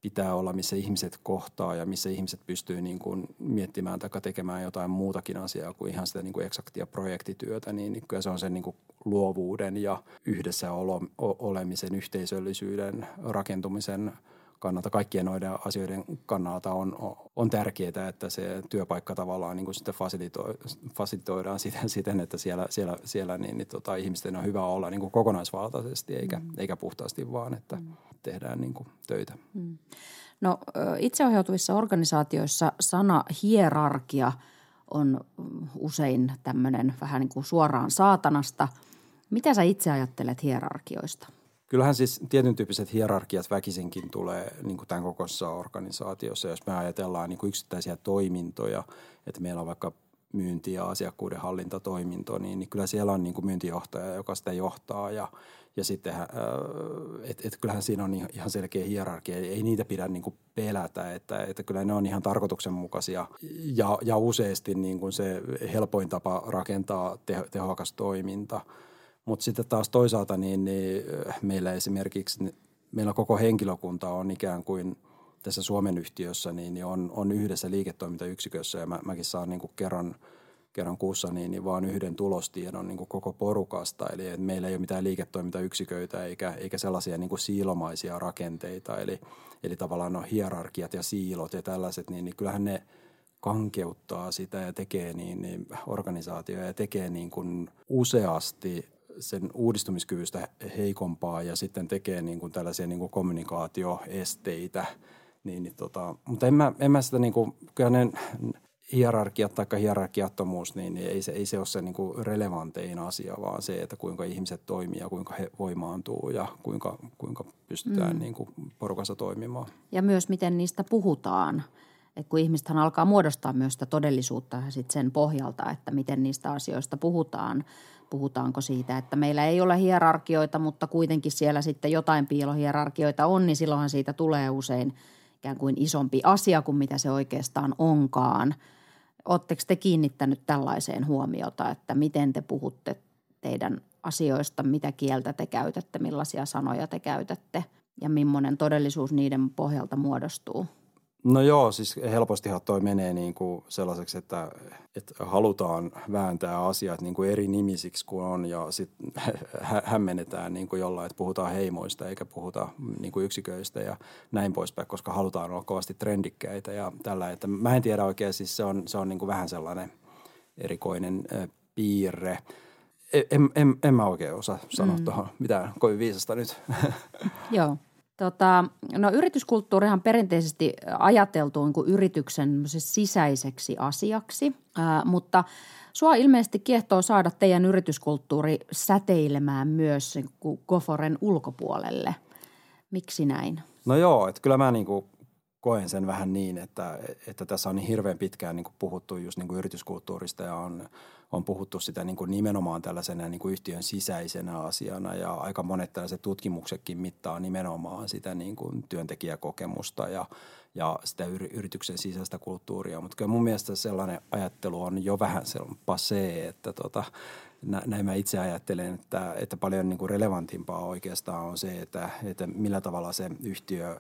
pitää olla, missä ihmiset kohtaa ja missä ihmiset pystyy niin kuin miettimään tai tekemään jotain muutakin asiaa kuin ihan sitä niin kuin eksaktia projektityötä, niin kyllä se on sen niin kuin luovuuden ja yhdessä olo, olemisen, yhteisöllisyyden, rakentumisen kannalta, kaikkien noiden asioiden kannalta on, on tärkeää, että se työpaikka tavallaan niin kuin sitten fasilitoidaan siten, että siellä, siellä, siellä niin, niin, tota, ihmisten on hyvä olla niin kuin kokonaisvaltaisesti eikä, mm. eikä puhtaasti vaan, että mm. tehdään niin kuin töitä. Mm. No itseohjautuvissa organisaatioissa sana hierarkia on usein tämmöinen vähän niin kuin suoraan saatanasta. Mitä sä itse ajattelet hierarkioista? Kyllähän siis tietyn tyyppiset hierarkiat väkisinkin tulee niin kuin tämän kokoisessa organisaatiossa. Jos me ajatellaan niin kuin yksittäisiä toimintoja, että meillä on vaikka myynti- ja asiakkuuden hallintatoiminto, niin, niin kyllä siellä on niin kuin myyntijohtaja, joka sitä johtaa ja, ja sitten et, et kyllähän siinä on ihan selkeä hierarkia. Ei niitä pidä niin kuin pelätä, että, että kyllä ne on ihan tarkoituksenmukaisia ja, ja useasti niin kuin se helpoin tapa rakentaa teho, tehokas toiminta. Mutta sitten taas toisaalta niin, niin meillä esimerkiksi, meillä koko henkilökunta on ikään kuin tässä Suomen yhtiössä, niin, niin on, on yhdessä liiketoimintayksikössä ja mä, mäkin saan niin kuin kerran, kerran kuussa, niin, niin vaan yhden tulostiedon niin kuin koko porukasta. Eli että meillä ei ole mitään liiketoimintayksiköitä eikä, eikä sellaisia niin kuin siilomaisia rakenteita. Eli, eli tavallaan no hierarkiat ja siilot ja tällaiset, niin, niin kyllähän ne kankeuttaa sitä ja tekee niin, niin organisaatioja ja tekee niin kuin useasti sen uudistumiskyvystä heikompaa ja sitten tekee niin kuin tällaisia niin kuin kommunikaatioesteitä. Niin, niin tota, mutta en mä, en mä sitä niin kuin, kyllä ne hierarkiat tai hierarkiattomuus, niin, niin ei, se, ei se ole se niin kuin relevantein asia, vaan se, että kuinka ihmiset toimii ja kuinka he voimaantuu ja kuinka, kuinka pystytään mm. niin kuin porukassa toimimaan. Ja myös miten niistä puhutaan. Et kun ihmisethän alkaa muodostaa myös sitä todellisuutta sit sen pohjalta, että miten niistä asioista puhutaan. Puhutaanko siitä, että meillä ei ole hierarkioita, mutta kuitenkin siellä sitten jotain piilohierarkioita on, niin silloinhan siitä tulee usein ikään kuin isompi asia kuin mitä se oikeastaan onkaan. Oletteko te kiinnittänyt tällaiseen huomiota, että miten te puhutte teidän asioista, mitä kieltä te käytätte, millaisia sanoja te käytätte ja millainen todellisuus niiden pohjalta muodostuu? No joo, siis helpostihan toi menee niin kuin sellaiseksi, että, että halutaan vääntää asiat niin kuin eri nimisiksi kuin on ja sitten hämmenetään niin kuin jollain, että puhutaan heimoista eikä puhuta niin kuin yksiköistä ja näin poispäin, koska halutaan olla kovasti trendikkäitä ja tällä. Että mä en tiedä oikein, siis se on, se on niin kuin vähän sellainen erikoinen piirre. En, en, en mä oikein osaa sanoa mm. tuohon mitään kovin viisasta nyt. Joo. Tota, no yrityskulttuurihan perinteisesti ajateltu niin kuin yrityksen sisäiseksi asiaksi, ää, mutta sua ilmeisesti kiehtoo saada teidän yrityskulttuuri säteilemään myös niin kuin Goforen ulkopuolelle. Miksi näin? No joo, että kyllä mä niin kuin koen sen vähän niin, että, että tässä on niin hirveän pitkään niin kuin puhuttu just niin kuin yrityskulttuurista ja on, on puhuttu sitä niin kuin nimenomaan tällaisena niin kuin yhtiön sisäisenä asiana ja aika monet tällaiset tutkimuksetkin mittaa nimenomaan sitä niin kuin työntekijäkokemusta ja, ja sitä yrityksen sisäistä kulttuuria. Mutta kyllä mun mielestä sellainen ajattelu on jo vähän passé, että tota, näin mä itse ajattelen, että, että paljon niin kuin relevantimpaa oikeastaan on se, että, että millä tavalla se yhtiö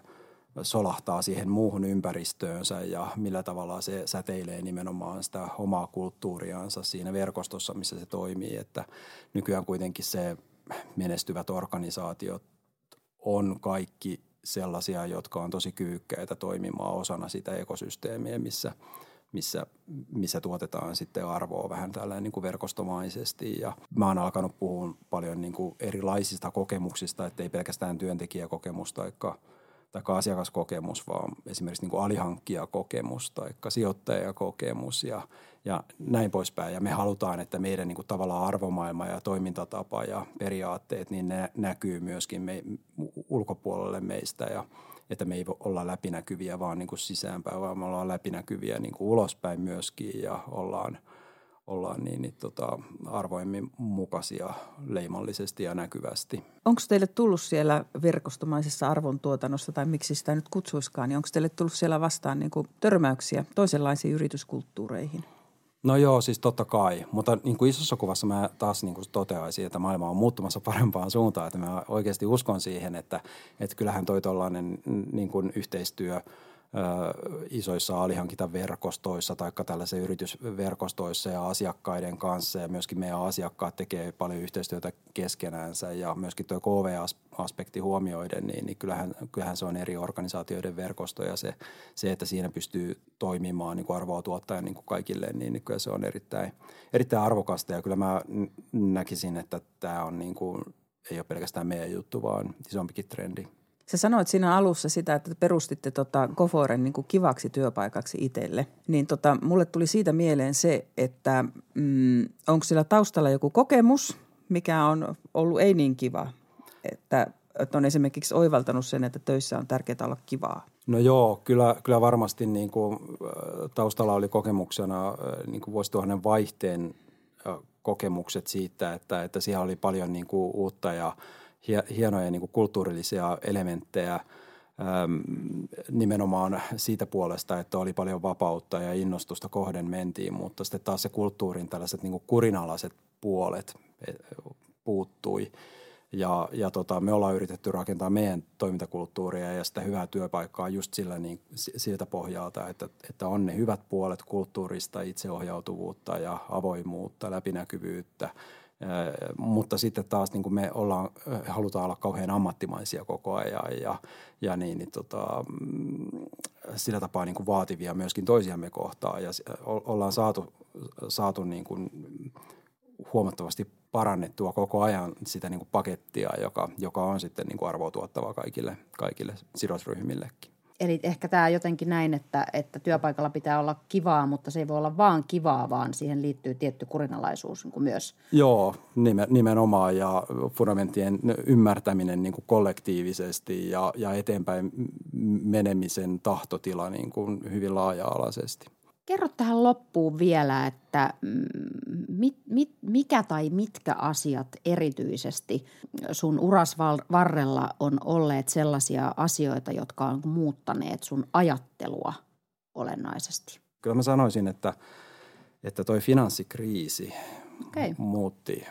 solahtaa siihen muuhun ympäristöönsä ja millä tavalla se säteilee nimenomaan sitä omaa kulttuuriansa siinä verkostossa, missä se toimii. Että nykyään kuitenkin se menestyvät organisaatiot on kaikki sellaisia, jotka on tosi kyvykkäitä toimimaan osana sitä ekosysteemiä, missä, missä, missä tuotetaan sitten arvoa vähän tällainen niin kuin verkostomaisesti. Ja mä oon alkanut puhua paljon niin kuin erilaisista kokemuksista, ettei pelkästään työntekijäkokemus tai tai asiakaskokemus, vaan esimerkiksi niin kuin alihankkijakokemus tai sijoittajakokemus ja, ja näin poispäin. Ja me halutaan, että meidän niin kuin tavallaan arvomaailma ja toimintatapa ja periaatteet, niin ne näkyy myöskin me, ulkopuolelle meistä ja että me ei voi olla läpinäkyviä vaan niin kuin sisäänpäin, vaan me ollaan läpinäkyviä niin kuin ulospäin myöskin ja ollaan, ollaan niin, niin tota, arvoimmin mukaisia leimallisesti ja näkyvästi. Onko teille tullut siellä verkostomaisessa arvontuotannossa, tai miksi sitä nyt kutsuiskaan, niin onko teille tullut siellä vastaan niin kuin törmäyksiä toisenlaisiin yrityskulttuureihin? No joo, siis totta kai, mutta niin kuin isossa kuvassa mä taas niin kuin toteaisin, että maailma on muuttumassa parempaan suuntaan, että mä oikeasti uskon siihen, että, että kyllähän toi tollainen niin kuin yhteistyö isoissa alihankintaverkostoissa tai tällaisissa yritysverkostoissa ja asiakkaiden kanssa ja myöskin meidän asiakkaat tekee paljon yhteistyötä keskenäänsä ja myöskin tuo K V-aspekti huomioiden, niin, niin kyllähän, kyllähän se on eri organisaatioiden verkosto ja se, se että siinä pystyy toimimaan niin kuin arvoa tuottajan niin kuin kaikille, niin, niin kyllä se on erittäin, erittäin arvokasta ja kyllä mä näkisin, että tämä on niin kuin, ei ole pelkästään meidän juttu, vaan isompikin trendi. Sä sanoit siinä alussa sitä, että perustitte tota Goforen niin kuin kivaksi työpaikaksi itselle. Niin tota, mulle tuli siitä mieleen se, että mm, onko siellä taustalla joku kokemus, mikä on ollut ei niin kiva. Että, että on esimerkiksi oivaltanut sen, että töissä on tärkeää olla kivaa. No joo, kyllä, kyllä varmasti niin kuin, taustalla oli kokemuksena niin kuin vuosituhannen vaihteen kokemukset siitä, että, että siellä oli paljon niin kuin uutta ja hienoja niin kuin kulttuurillisia elementtejä nimenomaan siitä puolesta, että oli paljon vapautta ja innostusta kohden mentiin, mutta sitten taas se kulttuurin tällaiset niin kuin kurinalaiset puolet puuttui Ja, ja tota, me ollaan yritetty rakentaa meidän toimintakulttuuria ja sitä hyvää työpaikkaa just sillä, niin, siltä pohjalta, että, että on ne hyvät puolet kulttuurista, itseohjautuvuutta ja avoimuutta, läpinäkyvyyttä. Mutta sitten taas niin kuin me ollaan, halutaan olla kauhean ammattimaisia koko ajan ja, ja niin, niin, tota, sillä tapaa niin kuin vaativia myöskin toisiamme kohtaan. Ja ollaan saatu, saatu niin kuin huomattavasti parannettua koko ajan sitä niin kuin pakettia, joka, joka on sitten niin kuin arvotuottavaa kaikille, kaikille sidosryhmillekin. Eli ehkä tämä jotenkin näin, että, että työpaikalla pitää olla kivaa, mutta se ei voi olla vaan kivaa, vaan siihen liittyy tietty kurinalaisuus niin kuin myös. Joo, nimenomaan ja fundamenttien ymmärtäminen niin kuin kollektiivisesti ja, ja eteenpäin menemisen tahtotila niin kuin hyvin laaja-alaisesti. Kerro tähän loppuun vielä, että mit, mit, mikä tai mitkä asiat erityisesti sun uras varrella on olleet sellaisia asioita, jotka on muuttaneet sun ajattelua olennaisesti? Kyllä mä sanoisin, että, että toi finanssikriisi okay. muutti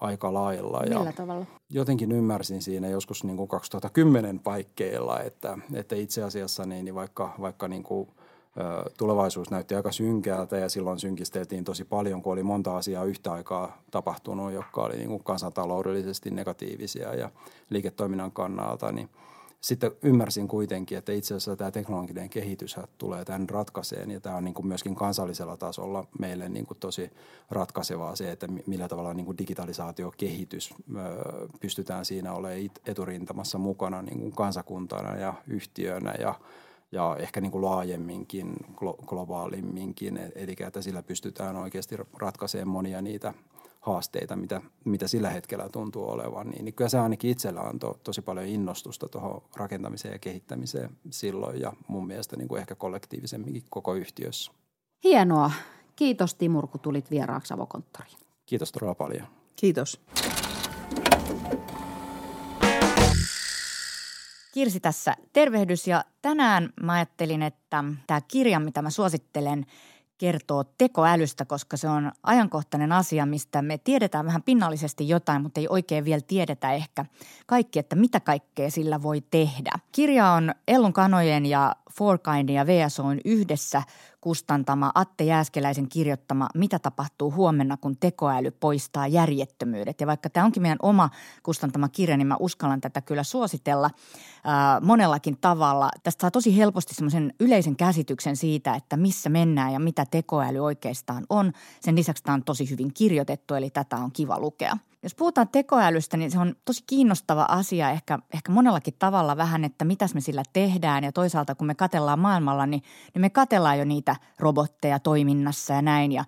aika lailla. Millä ja tavalla? Jotenkin ymmärsin siinä joskus niin kuin kaksituhattakymmenen paikkeilla, että, että itse asiassa niin vaikka, vaikka niin kuin tulevaisuus näytti aika synkältä ja silloin synkisteltiin tosi paljon, kun oli monta asiaa yhtä aikaa tapahtunut, jotka oli niin kuin kansantaloudellisesti negatiivisia ja liiketoiminnan kannalta. Niin sitten ymmärsin kuitenkin, että itse asiassa tämä teknologinen kehitys tulee tämän ratkaiseen ja tämä on niin kuin myöskin kansallisella tasolla meille niin kuin tosi ratkaisevaa se, että millä tavalla niin kuin digitalisaatiokehitys pystytään siinä olemaan eturintamassa mukana niin kuin kansakuntana ja yhtiönä ja Ja ehkä niin kuin laajemminkin, globaalimminkin, eli että sillä pystytään oikeasti ratkaisemaan monia niitä haasteita, mitä, mitä sillä hetkellä tuntuu olevan. Niin kyllä se ainakin itsellä antoi tosi paljon innostusta tuohon rakentamiseen ja kehittämiseen silloin ja mun mielestä niin kuin ehkä kollektiivisemminkin koko yhtiössä. Hienoa. Kiitos Timur, kun tulit vieraaksi Avokonttoriin. Kiitos todella paljon. Kiitos. Kirsi tässä, tervehdys ja tänään mä ajattelin, että tämä kirja, mitä mä suosittelen, kertoo tekoälystä, koska se on ajankohtainen asia, mistä me tiedetään vähän pinnallisesti jotain, mutta ei oikein vielä tiedetä ehkä kaikki, että mitä kaikkea sillä voi tehdä. Kirja on Ellun kanojen ja Forkindin ja V S O:n yhdessä kustantama Atte Jääskeläisen kirjoittama Mitä tapahtuu huomenna, kun tekoäly poistaa järjettömyydet. Ja vaikka tämä onkin meidän oma kustantama kirja, niin mä uskallan tätä kyllä suositella ää, monellakin tavalla. Tästä saa tosi helposti semmoisen yleisen käsityksen siitä, että missä mennään ja mitä tekoäly oikeastaan on. Sen lisäksi tämä on tosi hyvin kirjoitettu, eli tätä on kiva lukea. Jos puhutaan tekoälystä, niin se on tosi kiinnostava asia ehkä, ehkä monellakin tavalla vähän, että mitäs me sillä tehdään ja toisaalta kun me katsellaan maailmalla, niin, niin me katsellaan jo niitä robotteja toiminnassa ja näin ja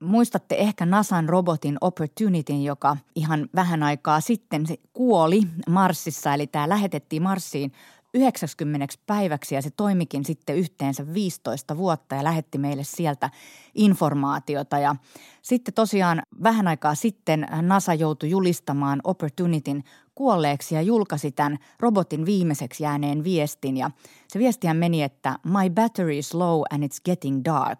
muistatte ehkä NASAn robotin Opportunityn, joka ihan vähän aikaa sitten se kuoli Marsissa, eli tämä lähetettiin Marsiin yhdeksänkymmentä päiväksi ja se toimikin sitten yhteensä viisitoista vuotta ja lähetti meille sieltä informaatiota ja sitten tosiaan vähän aikaa sitten NASA joutui julistamaan Opportunityn kuolleeksi ja julkaisi tämän robotin viimeiseksi jääneen viestin ja se viestihän meni, että my battery is low and it's getting dark.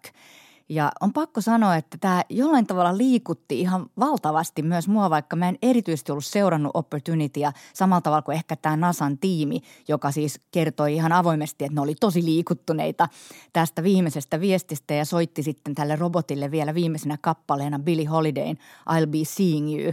Ja on pakko sanoa, että tämä jollain tavalla liikutti ihan valtavasti myös mua, vaikka mä en erityisesti ollut seurannut Opportunityä samalla tavalla kuin ehkä tämä NASAn tiimi, joka siis kertoi ihan avoimesti, että ne oli tosi liikuttuneita tästä viimeisestä viestistä ja soitti sitten tälle robotille vielä viimeisenä kappaleena Billie Holidayn I'll be seeing you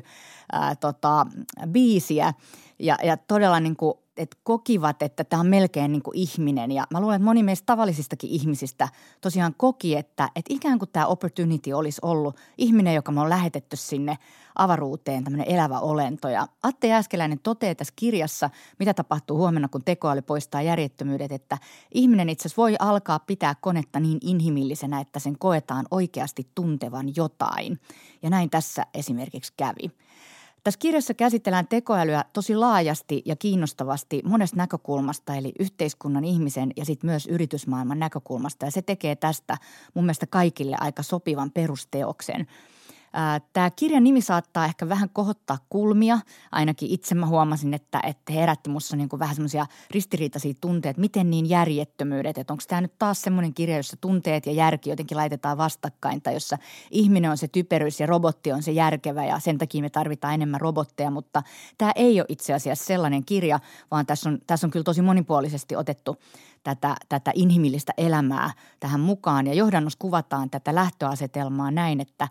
ää, tota, biisiä ja, ja todella niin kuin että kokivat, että tämä on melkein niin kuin ihminen ja mä luulen, että moni meistä tavallisistakin ihmisistä tosiaan koki, että, että ikään kuin tämä Opportunity olisi ollut ihminen, joka me on lähetetty sinne avaruuteen, tämmöinen elävä olento. Ja Atte Jääskeläinen toteaa tässä kirjassa, mitä tapahtuu huomenna, kun tekoäly poistaa järjettömyydet, että ihminen itse asiassa voi alkaa pitää konetta niin inhimillisenä, että sen koetaan oikeasti tuntevan jotain ja näin tässä esimerkiksi kävi. Tässä kirjassa käsitellään tekoälyä tosi laajasti ja kiinnostavasti monesta näkökulmasta, eli yhteiskunnan, ihmisen ja sitten myös yritysmaailman näkökulmasta. Ja se tekee tästä mun mielestä kaikille aika sopivan perusteoksen. Tämä kirjan nimi saattaa ehkä vähän kohottaa kulmia. Ainakin itse mä huomasin, että, että herätti musta niin kuin vähän semmoisia ristiriitaisia tunteita, että miten niin järjettömyydet, että onko tämä nyt taas semmoinen kirja, jossa tunteet ja järki jotenkin laitetaan vastakkain tai jossa ihminen on se typeryys ja robotti on se järkevä ja sen takia me tarvitaan enemmän robotteja, mutta tämä ei ole itse asiassa sellainen kirja, vaan tässä on, tässä on kyllä tosi monipuolisesti otettu tätä, tätä inhimillistä elämää tähän mukaan ja johdannossa kuvataan tätä lähtöasetelmaa näin, että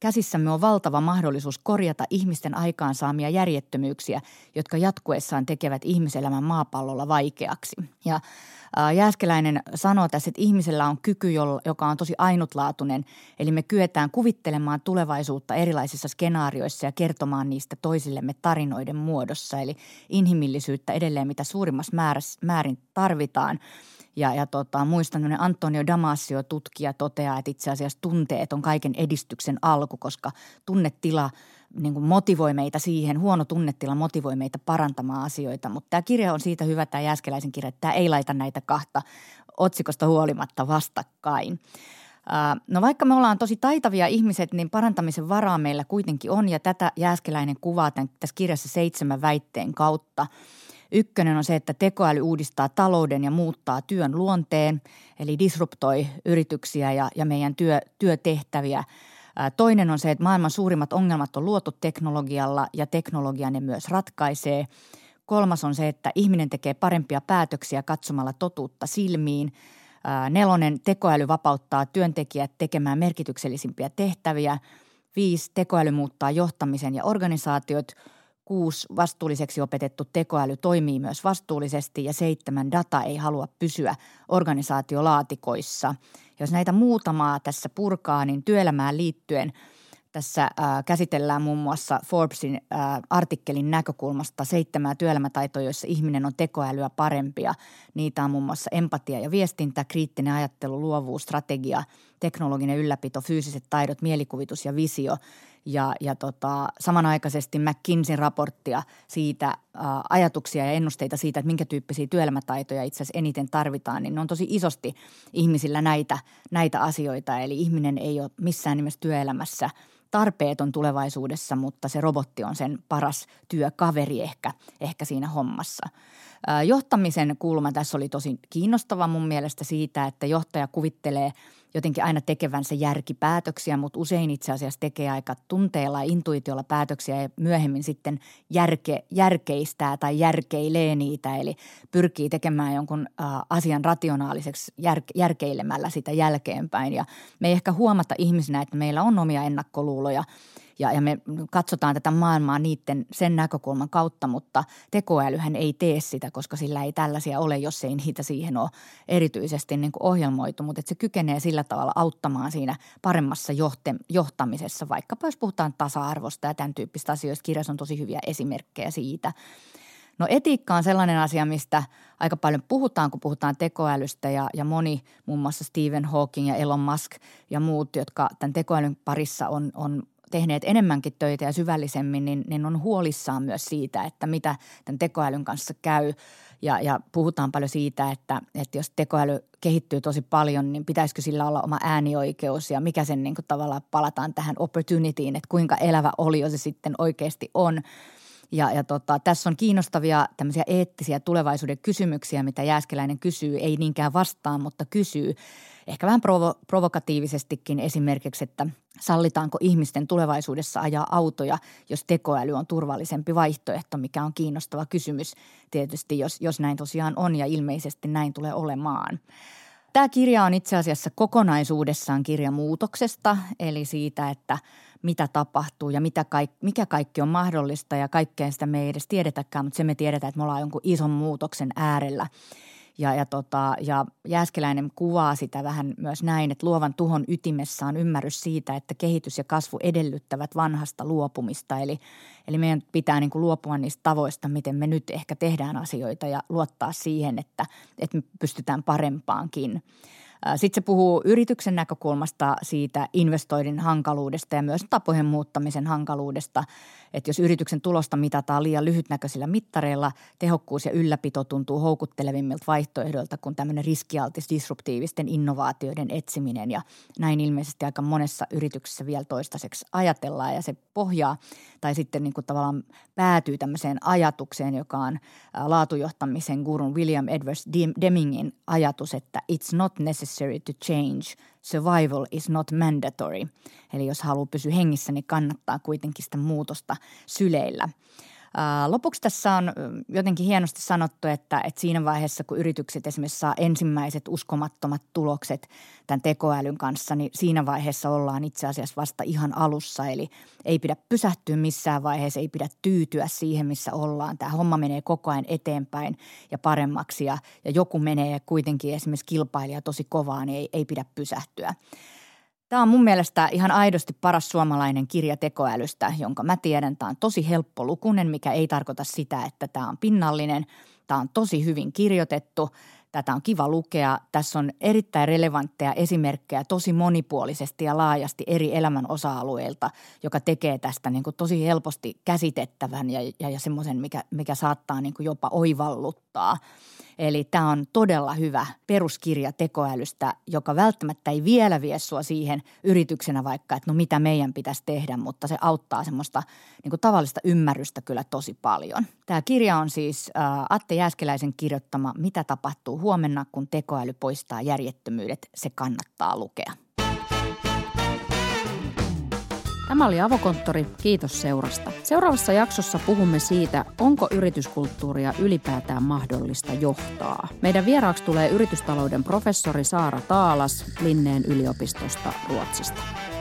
käsissämme on valtava mahdollisuus korjata ihmisten aikaansaamia järjettömyyksiä, jotka jatkuessaan tekevät ihmiselämän maapallolla vaikeaksi. Ja Jääskeläinen sanoo tässä, että ihmisellä on kyky, joka on tosi ainutlaatuinen, eli me kyetään kuvittelemaan tulevaisuutta erilaisissa skenaarioissa ja kertomaan niistä toisillemme tarinoiden muodossa. Eli inhimillisyyttä edelleen mitä suurimmassa määrin tarvitaan. Ja, ja tota, muistan, että Antonio Damasio-tutkija toteaa, että itse asiassa tunteet on kaiken edistyksen alku, koska tunnetila niin kuin motivoi meitä siihen, huono tunnetila motivoi meitä parantamaan asioita. Mutta tämä kirja on siitä hyvä, tämä Jääskeläisen kirja, että tämä ei laita näitä kahta otsikosta huolimatta vastakkain. No vaikka me ollaan tosi taitavia ihmiset, niin parantamisen varaa meillä kuitenkin on ja tätä Jääskeläinen kuvaa tämän, tässä kirjassa seitsemän väitteen kautta. Ykkönen on se, että tekoäly uudistaa talouden ja muuttaa työn luonteen, eli disruptoi yrityksiä ja, ja meidän työ, työtehtäviä. Toinen on se, että maailman suurimmat ongelmat on luotu teknologialla ja teknologia ne myös ratkaisee. Kolmas on se, että ihminen tekee parempia päätöksiä katsomalla totuutta silmiin. Nelonen, tekoäly vapauttaa työntekijät tekemään merkityksellisimpiä tehtäviä. Viisi, tekoäly muuttaa johtamisen ja organisaatiot. Kuusi, vastuulliseksi opetettu tekoäly toimii myös vastuullisesti ja seitsemän, data ei halua pysyä organisaatiolaatikoissa. Jos näitä muutamaa tässä purkaa, niin työelämään liittyen tässä äh, käsitellään muun muassa Forbesin äh, artikkelin näkökulmasta seitsemää työelämätaitoja, joissa ihminen on tekoälyä parempia. Niitä on muun muassa empatia ja viestintä, kriittinen ajattelu, luovuus, strategia, teknologinen ylläpito, fyysiset taidot, mielikuvitus ja visio. Ja, ja tota, samanaikaisesti McKinseyn raporttia siitä, ä, ajatuksia ja ennusteita siitä, että minkä tyyppisiä työelämätaitoja itse asiassa eniten tarvitaan, niin ne on tosi isosti ihmisillä näitä, näitä asioita. Eli ihminen ei ole missään nimessä työelämässä tarpeeton tulevaisuudessa, mutta se robotti on sen paras työkaveri ehkä, ehkä siinä hommassa. Ä, johtamisen kulma tässä oli tosi kiinnostava mun mielestä siitä, että johtaja kuvittelee jotenkin aina tekevänsä järkipäätöksiä, mutta usein itse asiassa tekee aika tunteella ja intuitiolla päätöksiä ja myöhemmin sitten järke, järkeistää tai järkeilee niitä. Eli pyrkii tekemään jonkun äh, asian rationaaliseksi jär, järkeilemällä sitä jälkeenpäin ja me ei ehkä huomata ihmisinä, että meillä on omia ennakkoluuloja ja, ja me katsotaan tätä maailmaa niiden sen näkökulman kautta, mutta tekoälyhän ei tee sitä, koska sillä ei tällaisia ole, jos ei niitä siihen ole erityisesti niin kuin ohjelmoitu, mutta että se kykenee sillä tavalla auttamaan siinä paremmassa johtamisessa, vaikkapa jos puhutaan tasa-arvosta ja tämän tyyppistä asioista. Kirjassa on tosi hyviä esimerkkejä siitä. No etiikka on sellainen asia, mistä aika paljon puhutaan, kun puhutaan tekoälystä ja, ja moni, muun muassa Stephen Hawking ja Elon Musk ja muut, jotka tämän tekoälyn parissa on, on tehneet enemmänkin töitä ja syvällisemmin, niin, niin on huolissaan myös siitä, että mitä tämän tekoälyn kanssa käy. Ja, ja puhutaan paljon siitä, että, että jos tekoäly kehittyy tosi paljon, niin pitäisikö sillä olla oma äänioikeus ja mikä sen niin kuin tavallaan palataan tähän opportunityin, että kuinka elävä olio se sitten oikeasti on. Ja, ja tota, tässä on kiinnostavia tämmöisiä eettisiä tulevaisuuden kysymyksiä, mitä Jääskeläinen kysyy, ei niinkään vastaan, mutta kysyy. Ehkä vähän provo- provokatiivisestikin esimerkiksi, että sallitaanko ihmisten tulevaisuudessa ajaa autoja, jos tekoäly on turvallisempi vaihtoehto, mikä on kiinnostava kysymys tietysti, jos, jos näin tosiaan on ja ilmeisesti näin tulee olemaan. Tämä kirja on itse asiassa kokonaisuudessaan kirja muutoksesta, eli siitä, että mitä tapahtuu ja mitä kaik, mikä kaikki on mahdollista ja kaikkea sitä me ei edes tiedetäkään, mutta se me tiedetään, että me ollaan jonkun ison muutoksen äärellä. Ja, ja, tota, ja Jääskeläinen kuvaa sitä vähän myös näin, että luovan tuhon ytimessä on ymmärrys siitä, että kehitys ja kasvu edellyttävät vanhasta luopumista. Eli, eli meidän pitää niin kuin luopua niistä tavoista, miten me nyt ehkä tehdään asioita ja luottaa siihen, että, että me pystytään parempaankin. Sitten se puhuu yrityksen näkökulmasta siitä investoinnin hankaluudesta ja myös tapojen muuttamisen hankaluudesta, että jos yrityksen tulosta mitataan liian lyhytnäköisillä mittareilla, tehokkuus ja ylläpito tuntuu houkuttelevimmilta vaihtoehdoilta kuin tämmöinen riskialtis disruptiivisten innovaatioiden etsiminen ja näin ilmeisesti aika monessa yrityksessä vielä toistaiseksi ajatellaan ja se pohjaa tai sitten niin kuin tavallaan päätyy tämmöiseen ajatukseen, joka on laatujohtamisen gurun William Edwards Demingin ajatus, että it's not necessary to change, survival is not mandatory. Eli jos haluaa pysyä hengissä, niin kannattaa kuitenkin sitä muutosta syleillä. Lopuksi tässä on jotenkin hienosti sanottu, että, että siinä vaiheessa, kun yritykset esimerkiksi saa ensimmäiset uskomattomat tulokset tämän tekoälyn kanssa, niin siinä vaiheessa ollaan itse asiassa vasta ihan alussa. Eli ei pidä pysähtyä missään vaiheessa, ei pidä tyytyä siihen, missä ollaan. Tämä homma menee koko ajan eteenpäin ja paremmaksi ja, ja joku menee kuitenkin esimerkiksi kilpailija tosi kovaa, niin ei, ei pidä pysähtyä. Tämä on mun mielestä ihan aidosti paras suomalainen kirja tekoälystä, jonka mä tiedän. Tämä on tosi helppolukunen, mikä ei tarkoita sitä, että tämä on pinnallinen. Tämä on tosi hyvin kirjoitettu. Tätä on kiva lukea. Tässä on erittäin relevantteja esimerkkejä tosi monipuolisesti ja laajasti eri elämän osa-alueilta, joka tekee tästä niin kuin tosi helposti käsitettävän ja, ja, ja semmoisen, mikä, mikä saattaa niin kuin jopa oivalluttaa. Eli tämä on todella hyvä peruskirja tekoälystä, joka välttämättä ei vielä vie sua siihen yrityksenä vaikka, että no mitä meidän pitäisi tehdä, mutta se auttaa semmoista niin kuin tavallista ymmärrystä kyllä tosi paljon. Tämä kirja on siis äh, Atte Jääskeläisen kirjoittama Mitä tapahtuu huomenna, kun tekoäly poistaa järjettömyydet? Se kannattaa lukea. Tämä oli Avokonttori. Kiitos seurasta. Seuraavassa jaksossa puhumme siitä, onko yrityskulttuuria ylipäätään mahdollista johtaa. Meidän vieraaksi tulee yritystalouden professori Saara Taalas Linneen yliopistosta Ruotsista.